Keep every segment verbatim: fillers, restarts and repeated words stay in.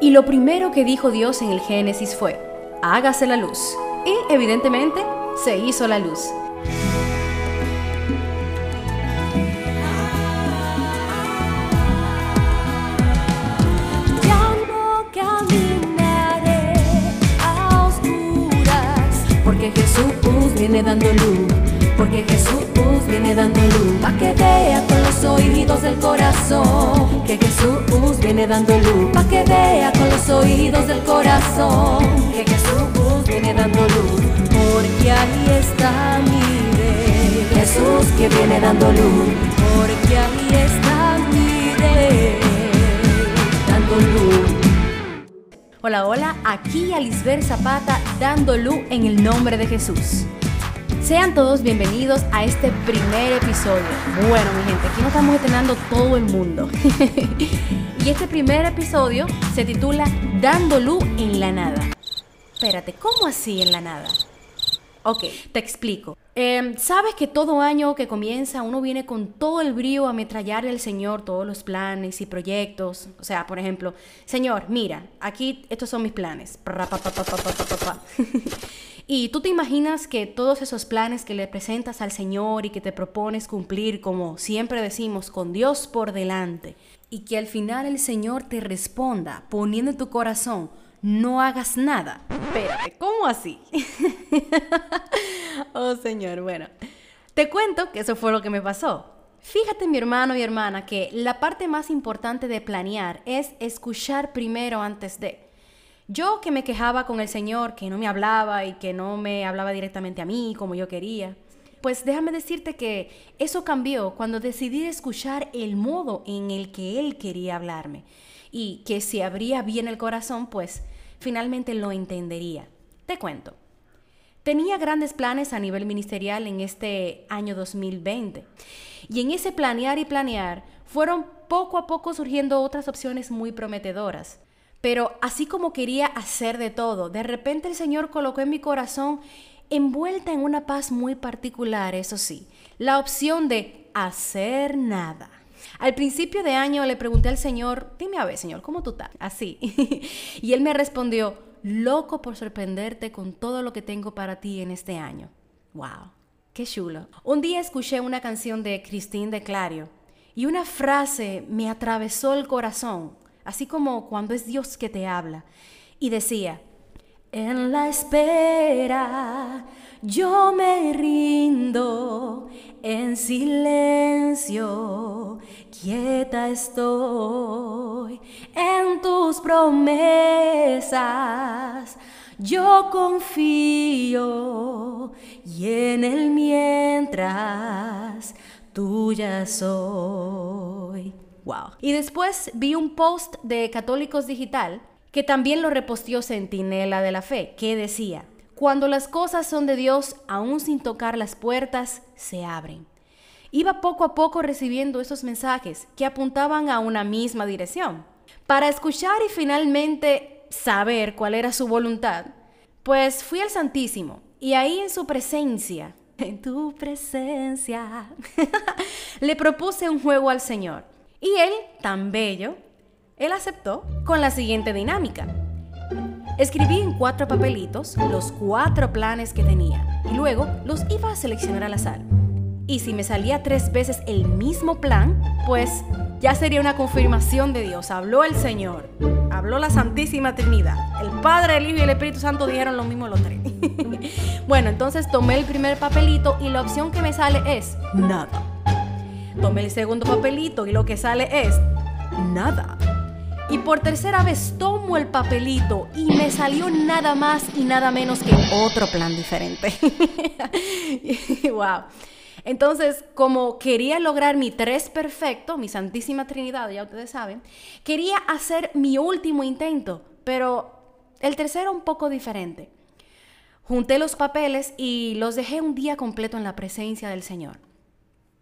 Y lo primero que dijo Dios en el Génesis fue, hágase la luz. Y evidentemente se hizo la luz. Jesús viene dando luz, porque Jesús viene dando luz, pa' que vea con los oídos del corazón, que Jesús viene dando luz, pa' que vea con los oídos del corazón, que Jesús viene dando luz, porque ahí está mi rey, Jesús que viene dando luz, porque ahí está mi rey, dando luz. Hola, hola, aquí Alice Ver Zapata dando luz en el nombre de Jesús. Sean todos bienvenidos a este primer episodio. Bueno, mi gente, aquí nos estamos estrenando todo el mundo. Y este primer episodio se titula Dando luz en la nada. Espérate, ¿cómo así en la nada? Ok, te explico. Eh, Sabes que todo año que comienza uno viene con todo el brío a ametrallarle al Señor todos los planes y proyectos. O sea, por ejemplo, Señor, mira, aquí estos son mis planes. Y tú te imaginas que todos esos planes que le presentas al Señor y que te propones cumplir, como siempre decimos, con Dios por delante. Y que al final el Señor te responda poniendo en tu corazón, no hagas nada. Espérate, ¿cómo así? Oh, Señor, bueno. Te cuento que eso fue lo que me pasó. Fíjate, mi hermano y hermana, que la parte más importante de planear es escuchar primero antes de. Yo que me quejaba con el Señor, que no me hablaba y que no me hablaba directamente a mí como yo quería, pues déjame decirte que eso cambió cuando decidí escuchar el modo en el que Él quería hablarme. Y que si abría bien el corazón, pues finalmente lo entendería. Te cuento. Tenía grandes planes a nivel ministerial en este año dos mil veinte. Y en ese planear y planear, fueron poco a poco surgiendo otras opciones muy prometedoras. Pero así como quería hacer de todo, de repente el Señor colocó en mi corazón, envuelta en una paz muy particular, eso sí, la opción de hacer nada. Al principio de año le pregunté al Señor, dime a ver, Señor, ¿cómo tú estás? Así. Y Él me respondió, loco por sorprenderte con todo lo que tengo para ti en este año. ¡Wow! ¡Qué chulo! Un día escuché una canción de Christine De Clario y una frase me atravesó el corazón, así como cuando es Dios que te habla. Y decía, en la espera yo me rindo, en silencio quieta estoy, en tus promesas yo confío, y en el mientras tuya soy. Wow. Y después vi un post de Católicos Digital que también lo reposteó Centinela de la Fe, que decía, cuando las cosas son de Dios, aún sin tocar las puertas, se abren. Iba poco a poco recibiendo esos mensajes que apuntaban a una misma dirección. Para escuchar y finalmente saber cuál era su voluntad, pues fui al Santísimo y ahí en su presencia, en tu presencia, le propuse un juego al Señor. Y Él, tan bello, Él aceptó con la siguiente dinámica. Escribí en cuatro papelitos los cuatro planes que tenía y luego los iba a seleccionar al azar. Y si me salía tres veces el mismo plan, pues ya sería una confirmación de Dios. Habló el Señor, habló la Santísima Trinidad, el Padre, el Hijo y el Espíritu Santo dijeron lo mismo los tres. Bueno, entonces tomé el primer papelito y la opción que me sale es nada. Tomé el segundo papelito y lo que sale es nada. Y por tercera vez tomo el papelito y me salió nada más y nada menos que otro plan diferente. Wow. Entonces, como quería lograr mi tres perfecto, mi Santísima Trinidad, ya ustedes saben, quería hacer mi último intento, pero el tercero un poco diferente. Junté los papeles y los dejé un día completo en la presencia del Señor.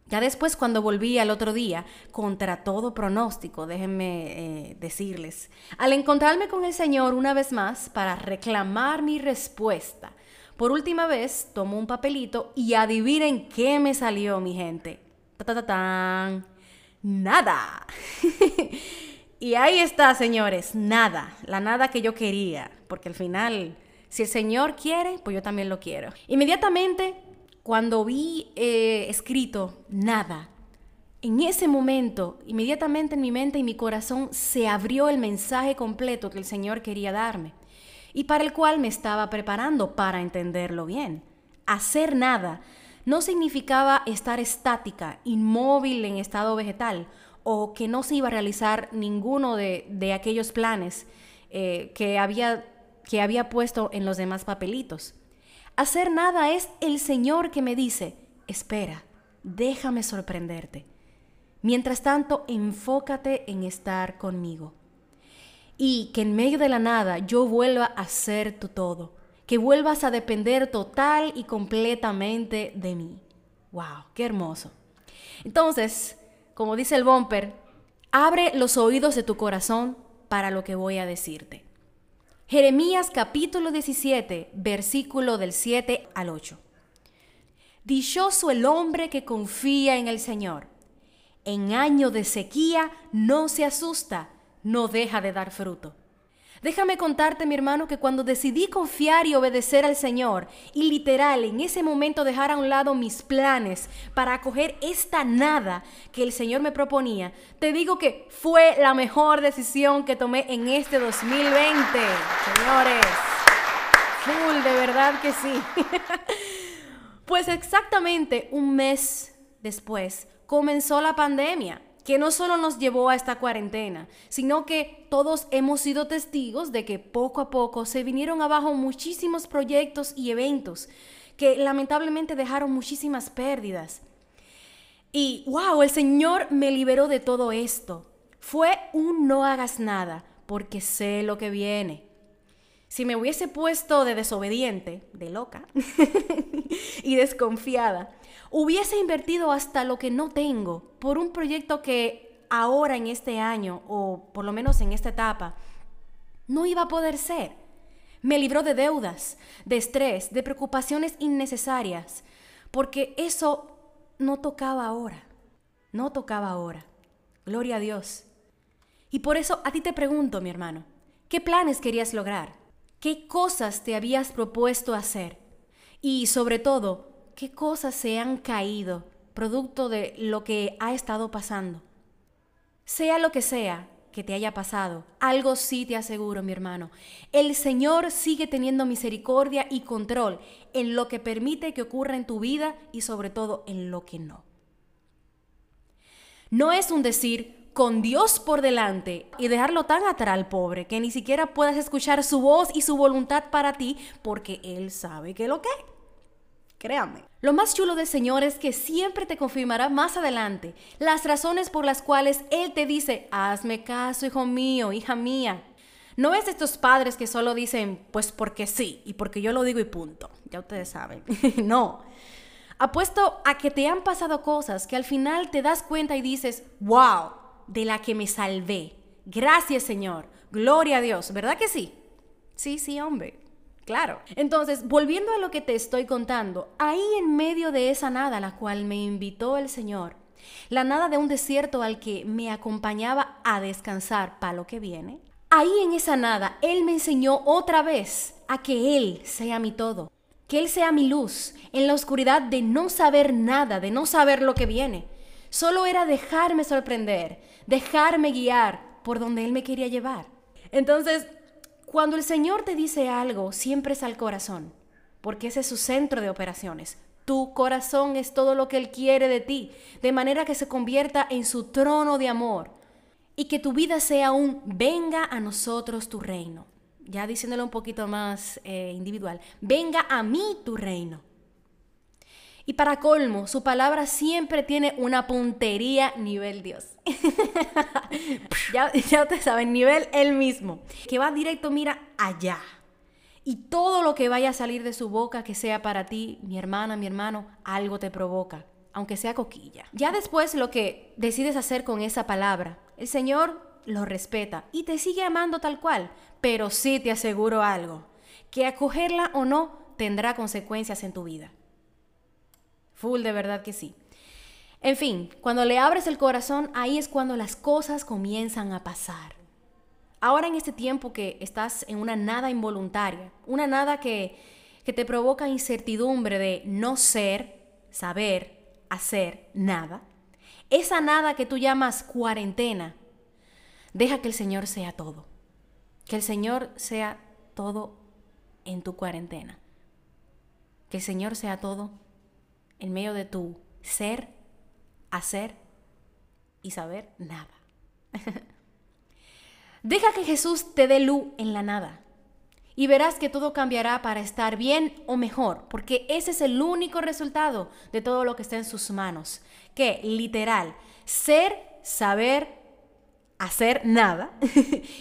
Ya después, cuando volví al otro día, contra todo pronóstico, déjenme eh, decirles, al encontrarme con el Señor una vez más para reclamar mi respuesta, por última vez tomo un papelito y adivinen qué me salió, mi gente. Ta ta ta tan. Nada. Y ahí está, señores, nada, la nada que yo quería, porque al final, si el Señor quiere, pues yo también lo quiero. Inmediatamente, cuando vi eh, escrito nada, en ese momento, inmediatamente en mi mente y mi corazón se abrió el mensaje completo que el Señor quería darme y para el cual me estaba preparando para entenderlo bien. Hacer nada no significaba estar estática, inmóvil en estado vegetal, o que no se iba a realizar ninguno de, de aquellos planes eh, que, había, que había puesto en los demás papelitos. Hacer nada es el Señor que me dice, espera, déjame sorprenderte. Mientras tanto, enfócate en estar conmigo. Y que en medio de la nada yo vuelva a ser tu todo, que vuelvas a depender total y completamente de mí. ¡Wow! ¡Qué hermoso! Entonces, como dice el bumper, abre los oídos de tu corazón para lo que voy a decirte. Jeremías capítulo diecisiete, versículo del siete al ocho. Dichoso el hombre que confía en el Señor. En año de sequía no se asusta, no deja de dar fruto. Déjame contarte, mi hermano, que cuando decidí confiar y obedecer al Señor y literal en ese momento dejar a un lado mis planes para acoger esta nada que el Señor me proponía, te digo que fue la mejor decisión que tomé en este dos mil veinte. Señores, full, de verdad que sí. Pues exactamente un mes después comenzó la pandemia, que no solo nos llevó a esta cuarentena, sino que todos hemos sido testigos de que poco a poco se vinieron abajo muchísimos proyectos y eventos que lamentablemente dejaron muchísimas pérdidas. Y wow, el Señor me liberó de todo esto. Fue un no hagas nada, porque sé lo que viene. Si me hubiese puesto de desobediente, de loca y desconfiada, hubiese invertido hasta lo que no tengo por un proyecto que ahora en este año, o por lo menos en esta etapa, no iba a poder ser. Me libró de deudas, de estrés, de preocupaciones innecesarias, porque eso no tocaba ahora, no tocaba ahora. Gloria a Dios. Y por eso a ti te pregunto, mi hermano, ¿qué planes querías lograr? ¿Qué cosas te habías propuesto hacer? Y sobre todo, ¿qué cosas se han caído producto de lo que ha estado pasando? Sea lo que sea que te haya pasado, algo sí te aseguro, mi hermano. El Señor sigue teniendo misericordia y control en lo que permite que ocurra en tu vida y sobre todo en lo que no. No es un decir con Dios por delante y dejarlo tan atrás al pobre que ni siquiera puedas escuchar su voz y su voluntad para ti porque Él sabe que lo que es. Créame. Lo más chulo del Señor es que siempre te confirmará más adelante las razones por las cuales Él te dice, hazme caso, hijo mío, hija mía. No es de estos padres que solo dicen, pues porque sí, y porque yo lo digo y punto. Ya ustedes saben. No. Apuesto a que te han pasado cosas que al final te das cuenta y dices, wow, de la que me salvé. Gracias, Señor. Gloria a Dios. ¿Verdad que sí? Sí, sí, hombre. Claro. Entonces, volviendo a lo que te estoy contando, ahí en medio de esa nada a la cual me invitó el Señor, la nada de un desierto al que me acompañaba a descansar para lo que viene, ahí en esa nada Él me enseñó otra vez a que Él sea mi todo, que Él sea mi luz en la oscuridad de no saber nada, de no saber lo que viene. Solo era dejarme sorprender, dejarme guiar por donde Él me quería llevar. Entonces, cuando el Señor te dice algo, siempre es al corazón, porque ese es su centro de operaciones. Tu corazón es todo lo que Él quiere de ti, de manera que se convierta en su trono de amor y que tu vida sea un venga a nosotros tu reino. Ya diciéndolo un poquito más eh, individual, venga a mí tu reino. Y para colmo, su palabra siempre tiene una puntería nivel Dios. ya, ya ustedes saben, nivel Él mismo. Que va directo, mira, allá. Y todo lo que vaya a salir de su boca, que sea para ti, mi hermana, mi hermano, algo te provoca. Aunque sea coquilla. Ya después lo que decides hacer con esa palabra, el Señor lo respeta y te sigue amando tal cual. Pero sí te aseguro algo, que acogerla o no tendrá consecuencias en tu vida. Full, de verdad que sí. En fin, cuando le abres el corazón, ahí es cuando las cosas comienzan a pasar. Ahora en este tiempo que estás en una nada involuntaria, una nada que, que te provoca incertidumbre de no ser, saber, hacer nada, esa nada que tú llamas cuarentena, deja que el Señor sea todo. Que el Señor sea todo en tu cuarentena. Que el Señor sea todo en medio de tu ser, hacer y saber nada. Deja que Jesús te dé luz en la nada y verás que todo cambiará para estar bien o mejor, porque ese es el único resultado de todo lo que está en sus manos, que literal, ser, saber, hacer nada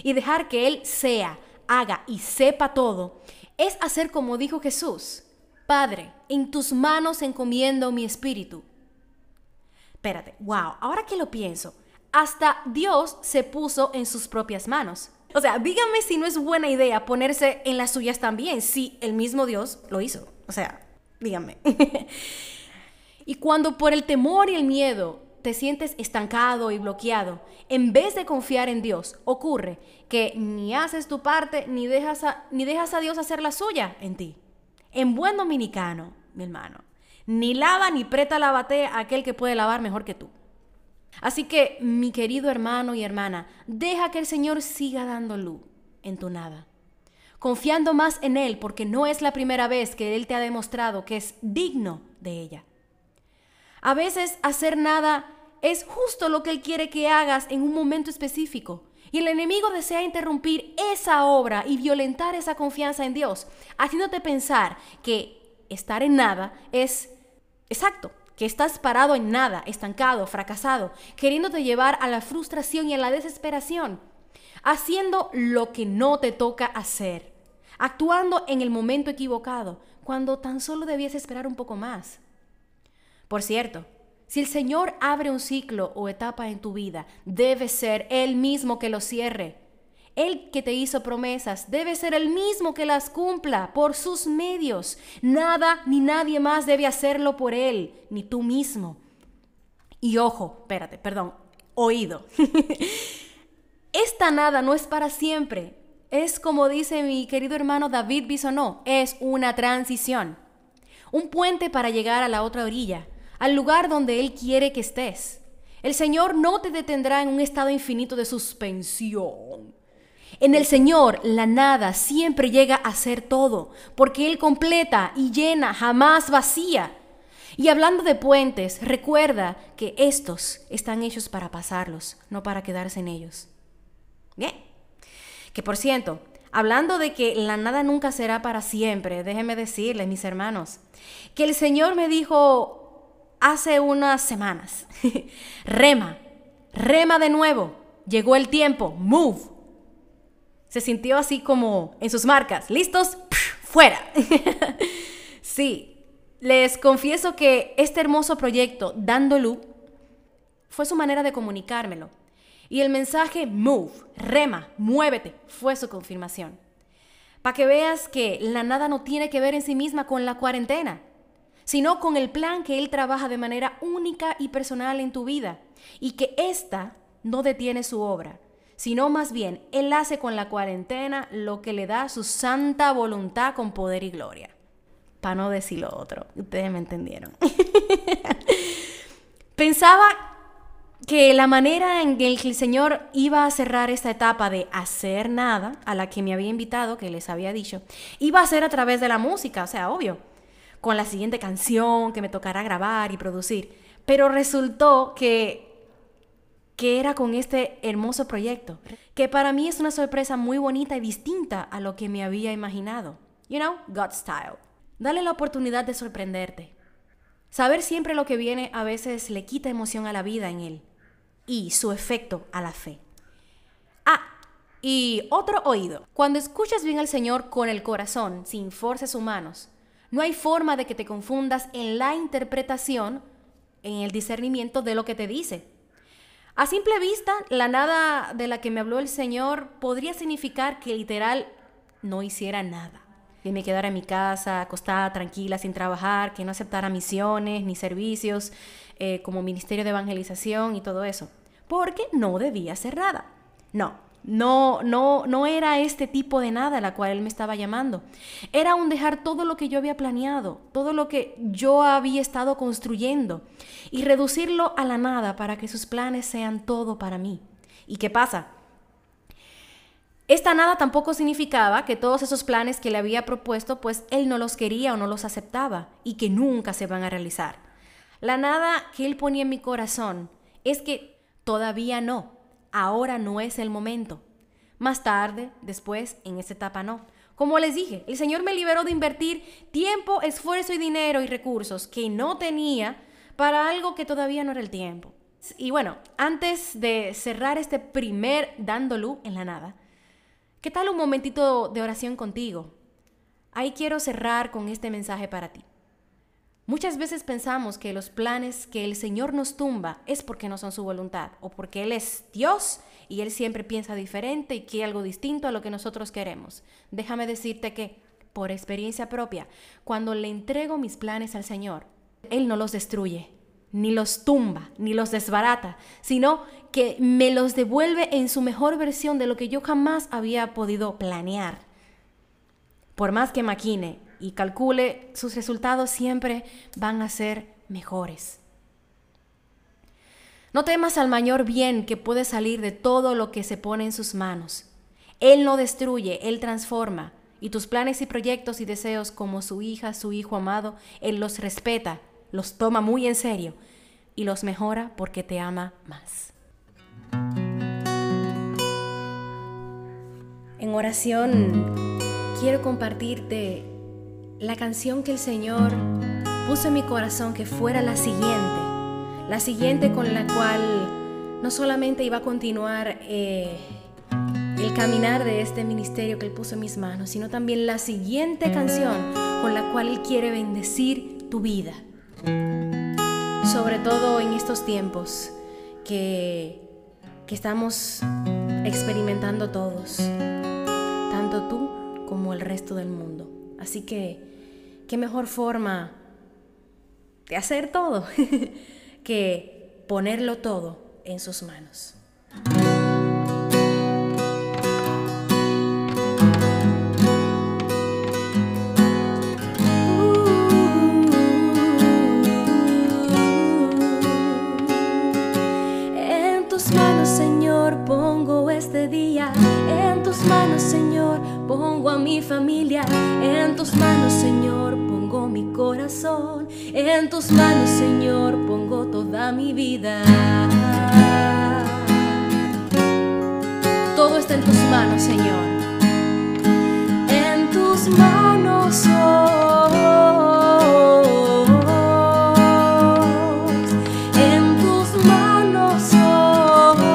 y dejar que Él sea, haga y sepa todo, es hacer como dijo Jesús: Padre, en tus manos encomiendo mi espíritu. Espérate, wow, ahora que lo pienso, hasta Dios se puso en sus propias manos. O sea, díganme si no es buena idea ponerse en las suyas también, si el mismo Dios lo hizo. O sea, díganme. Y cuando por el temor y el miedo te sientes estancado y bloqueado, en vez de confiar en Dios, ocurre que ni haces tu parte, ni dejas a, ni dejas a Dios hacer la suya en ti. En buen dominicano, mi hermano, ni lava ni preta la batea a aquel que puede lavar mejor que tú. Así que, mi querido hermano y hermana, deja que el Señor siga dando luz en tu nada, confiando más en Él, porque no es la primera vez que Él te ha demostrado que es digno de ella. A veces hacer nada es justo lo que Él quiere que hagas en un momento específico, y el enemigo desea interrumpir esa obra y violentar esa confianza en Dios, haciéndote pensar que estar en nada es exacto. Que estás parado en nada, estancado, fracasado, queriéndote llevar a la frustración y a la desesperación, haciendo lo que no te toca hacer, actuando en el momento equivocado, cuando tan solo debías esperar un poco más. Por cierto, si el Señor abre un ciclo o etapa en tu vida, debe ser Él mismo que lo cierre. Él que te hizo promesas debe ser el mismo que las cumpla por sus medios. Nada ni nadie más debe hacerlo por Él, ni tú mismo. Y ojo, espérate, perdón, oído. Esta nada no es para siempre. Es como dice mi querido hermano David Bisonó, es una transición. Un puente para llegar a la otra orilla, al lugar donde Él quiere que estés. El Señor no te detendrá en un estado infinito de suspensión. En el Señor, la nada siempre llega a ser todo, porque Él completa y llena, jamás vacía. Y hablando de puentes, recuerda que estos están hechos para pasarlos, no para quedarse en ellos. Bien. Que por cierto, hablando de que la nada nunca será para siempre, déjenme decirles, mis hermanos, que el Señor me dijo hace unas semanas, rema, rema de nuevo, llegó el tiempo, move. Se sintió así como en sus marcas. ¿Listos? ¡Fuera! Sí, les confieso que este hermoso proyecto, Dando Loop, fue su manera de comunicármelo. Y el mensaje move, rema, muévete, fue su confirmación. Para que veas que la nada no tiene que ver en sí misma con la cuarentena, sino con el plan que Él trabaja de manera única y personal en tu vida. Y que ésta no detiene su obra, sino más bien, Él hace con la cuarentena lo que le da su santa voluntad con poder y gloria. Para no decir lo otro, ustedes me entendieron. Pensaba que la manera en que el Señor iba a cerrar esta etapa de hacer nada, a la que me había invitado, que les había dicho, iba a ser a través de la música, o sea, obvio, con la siguiente canción que me tocará grabar y producir. Pero resultó que... que era con este hermoso proyecto, que para mí es una sorpresa muy bonita y distinta a lo que me había imaginado. You know, God style. Dale la oportunidad de sorprenderte. Saber siempre lo que viene a veces le quita emoción a la vida en Él y su efecto a la fe. Ah, y otro oído. Cuando escuchas bien al Señor con el corazón, sin fuerzas humanas, no hay forma de que te confundas en la interpretación, en el discernimiento de lo que te dice. A simple vista, la nada de la que me habló el Señor podría significar que literal no hiciera nada. que me quedara en mi casa acostada, tranquila, sin trabajar, que no aceptara misiones ni servicios eh, como ministerio de evangelización y todo eso, porque no debía ser nada. No, no, no, no era este tipo de nada a la cual él me estaba llamando. Era un dejar todo lo que yo había planeado, todo lo que yo había estado construyendo y reducirlo a la nada para que sus planes sean todo para mí. ¿Y qué pasa? Esta nada tampoco significaba que todos esos planes que le había propuesto, pues él no los quería o no los aceptaba y que nunca se van a realizar. La nada que él ponía en mi corazón es que todavía no, ahora no es el momento. Más tarde, después, en esta etapa no. Como les dije, el Señor me liberó de invertir tiempo, esfuerzo y dinero y recursos que no tenía para algo que todavía no era el tiempo. Y bueno, antes de cerrar este primer Dando Loop en la nada, ¿qué tal un momentito de oración contigo? Ahí quiero cerrar con este mensaje para ti. Muchas veces pensamos que los planes que el Señor nos tumba es porque no son su voluntad o porque Él es Dios y Él siempre piensa diferente y quiere algo distinto a lo que nosotros queremos. Déjame decirte que, por experiencia propia, cuando le entrego mis planes al Señor, Él no los destruye, ni los tumba, ni los desbarata, sino que me los devuelve en su mejor versión de lo que yo jamás había podido planear. Por más que maquine y calcule, sus resultados siempre van a ser mejores. No temas al mayor bien que puede salir de todo lo que se pone en sus manos. Él no destruye, Él transforma. Y tus planes y proyectos y deseos como su hija, su hijo amado, Él los respeta, los toma muy en serio y los mejora porque te ama más. En oración quiero compartirte la canción que el Señor puso en mi corazón que fuera la siguiente, la siguiente con la cual no solamente iba a continuar eh, el caminar de este ministerio que Él puso en mis manos, sino también la siguiente canción con la cual Él quiere bendecir tu vida, sobre todo en estos tiempos que, que estamos experimentando todos, tanto tú como el resto del mundo. Así que, ¿qué mejor forma de hacer todo que ponerlo todo en sus manos? Pongo a mi familia, en tus manos, Señor, pongo mi corazón, en tus manos, Señor, pongo toda mi vida. Todo está en tus manos, Señor. En tus manos, oh, oh, oh, oh, oh. En tus manos, oh, oh, oh, oh.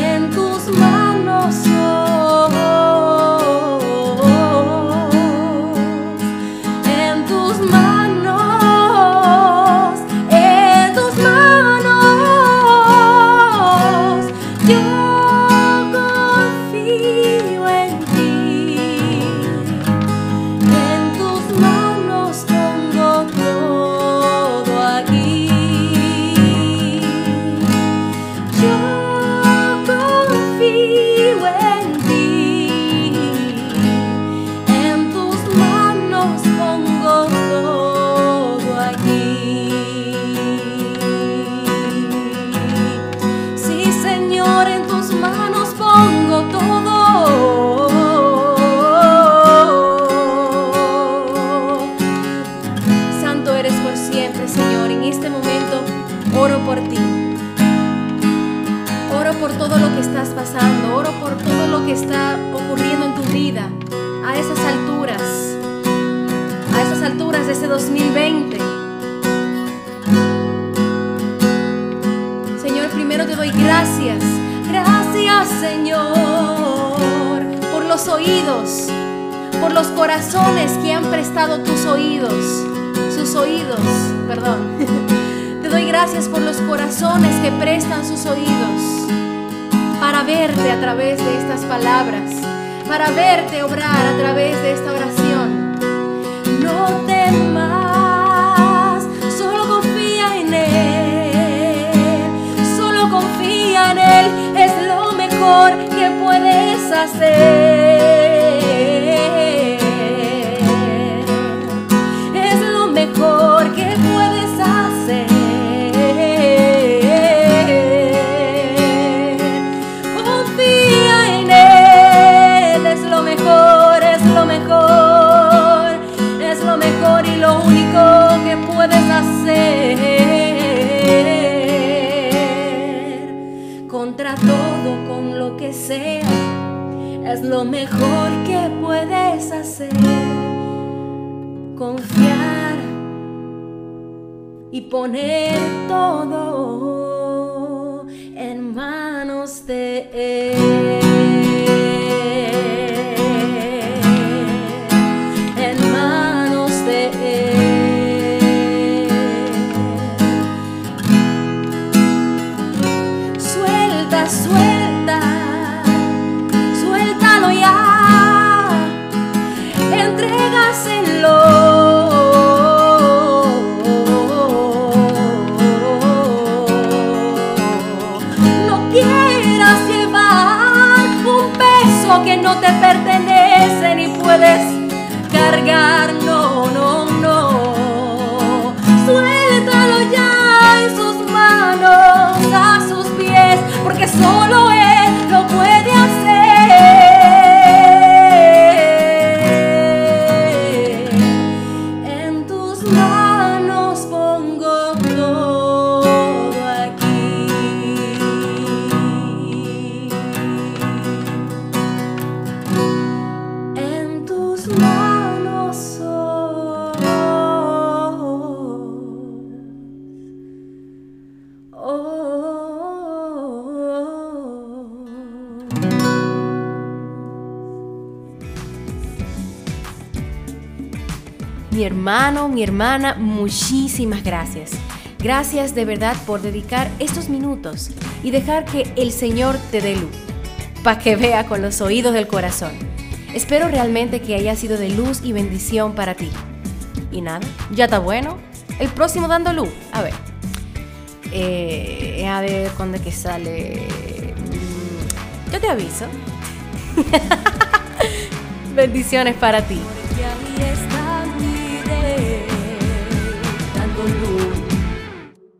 En tus manos, oh, oh, oh, oh, oh. En tus manos, en tus manos, yo confío en ti. En tus manos pongo todo aquí. Yo confío en ti, en tus manos pongo todo aquí. Sí, Señor, en tus manos pongo todo. Santo eres por siempre, Señor. En este momento oro por ti. Oro por todo lo que estás pasando, oro por todo lo que está ocurriendo en tu vida, a esas alturas, a esas alturas de este dos mil veinte. Señor, primero te doy gracias, gracias, Señor, por los oídos, por los corazones que han prestado tus oídos, sus oídos, perdón. Te doy gracias por los corazones que prestan sus oídos para verte a través de estas palabras, para verte obrar a través de esta oración. No temas, solo confía en Él, solo confía en Él, es lo mejor que puedes hacer. Es lo mejor que puedes hacer. Puedes hacer contra todo, con lo que sea, es lo mejor que puedes hacer, confiar y poner todo en manos de Él. Suelta, suéltalo ya, entrégaselo. No quieras llevar un peso que no te pertenece ni puedes cargar, no, no, no. Suéltalo ya en sus manos, a sus pies, porque solo Él lo puede hacer. En tus manos pongo todo aquí. En tus manos soy. Oh. Mi hermano, mi hermana, muchísimas gracias. Gracias de verdad por dedicar estos minutos y dejar que el Señor te dé luz, para que vea con los oídos del corazón. Espero realmente que haya sido de luz y bendición para ti. Y nada, ya está bueno. El próximo Dando Loop, a ver. Eh, a ver, ¿cuándo es que sale? Yo te aviso. Bendiciones para ti.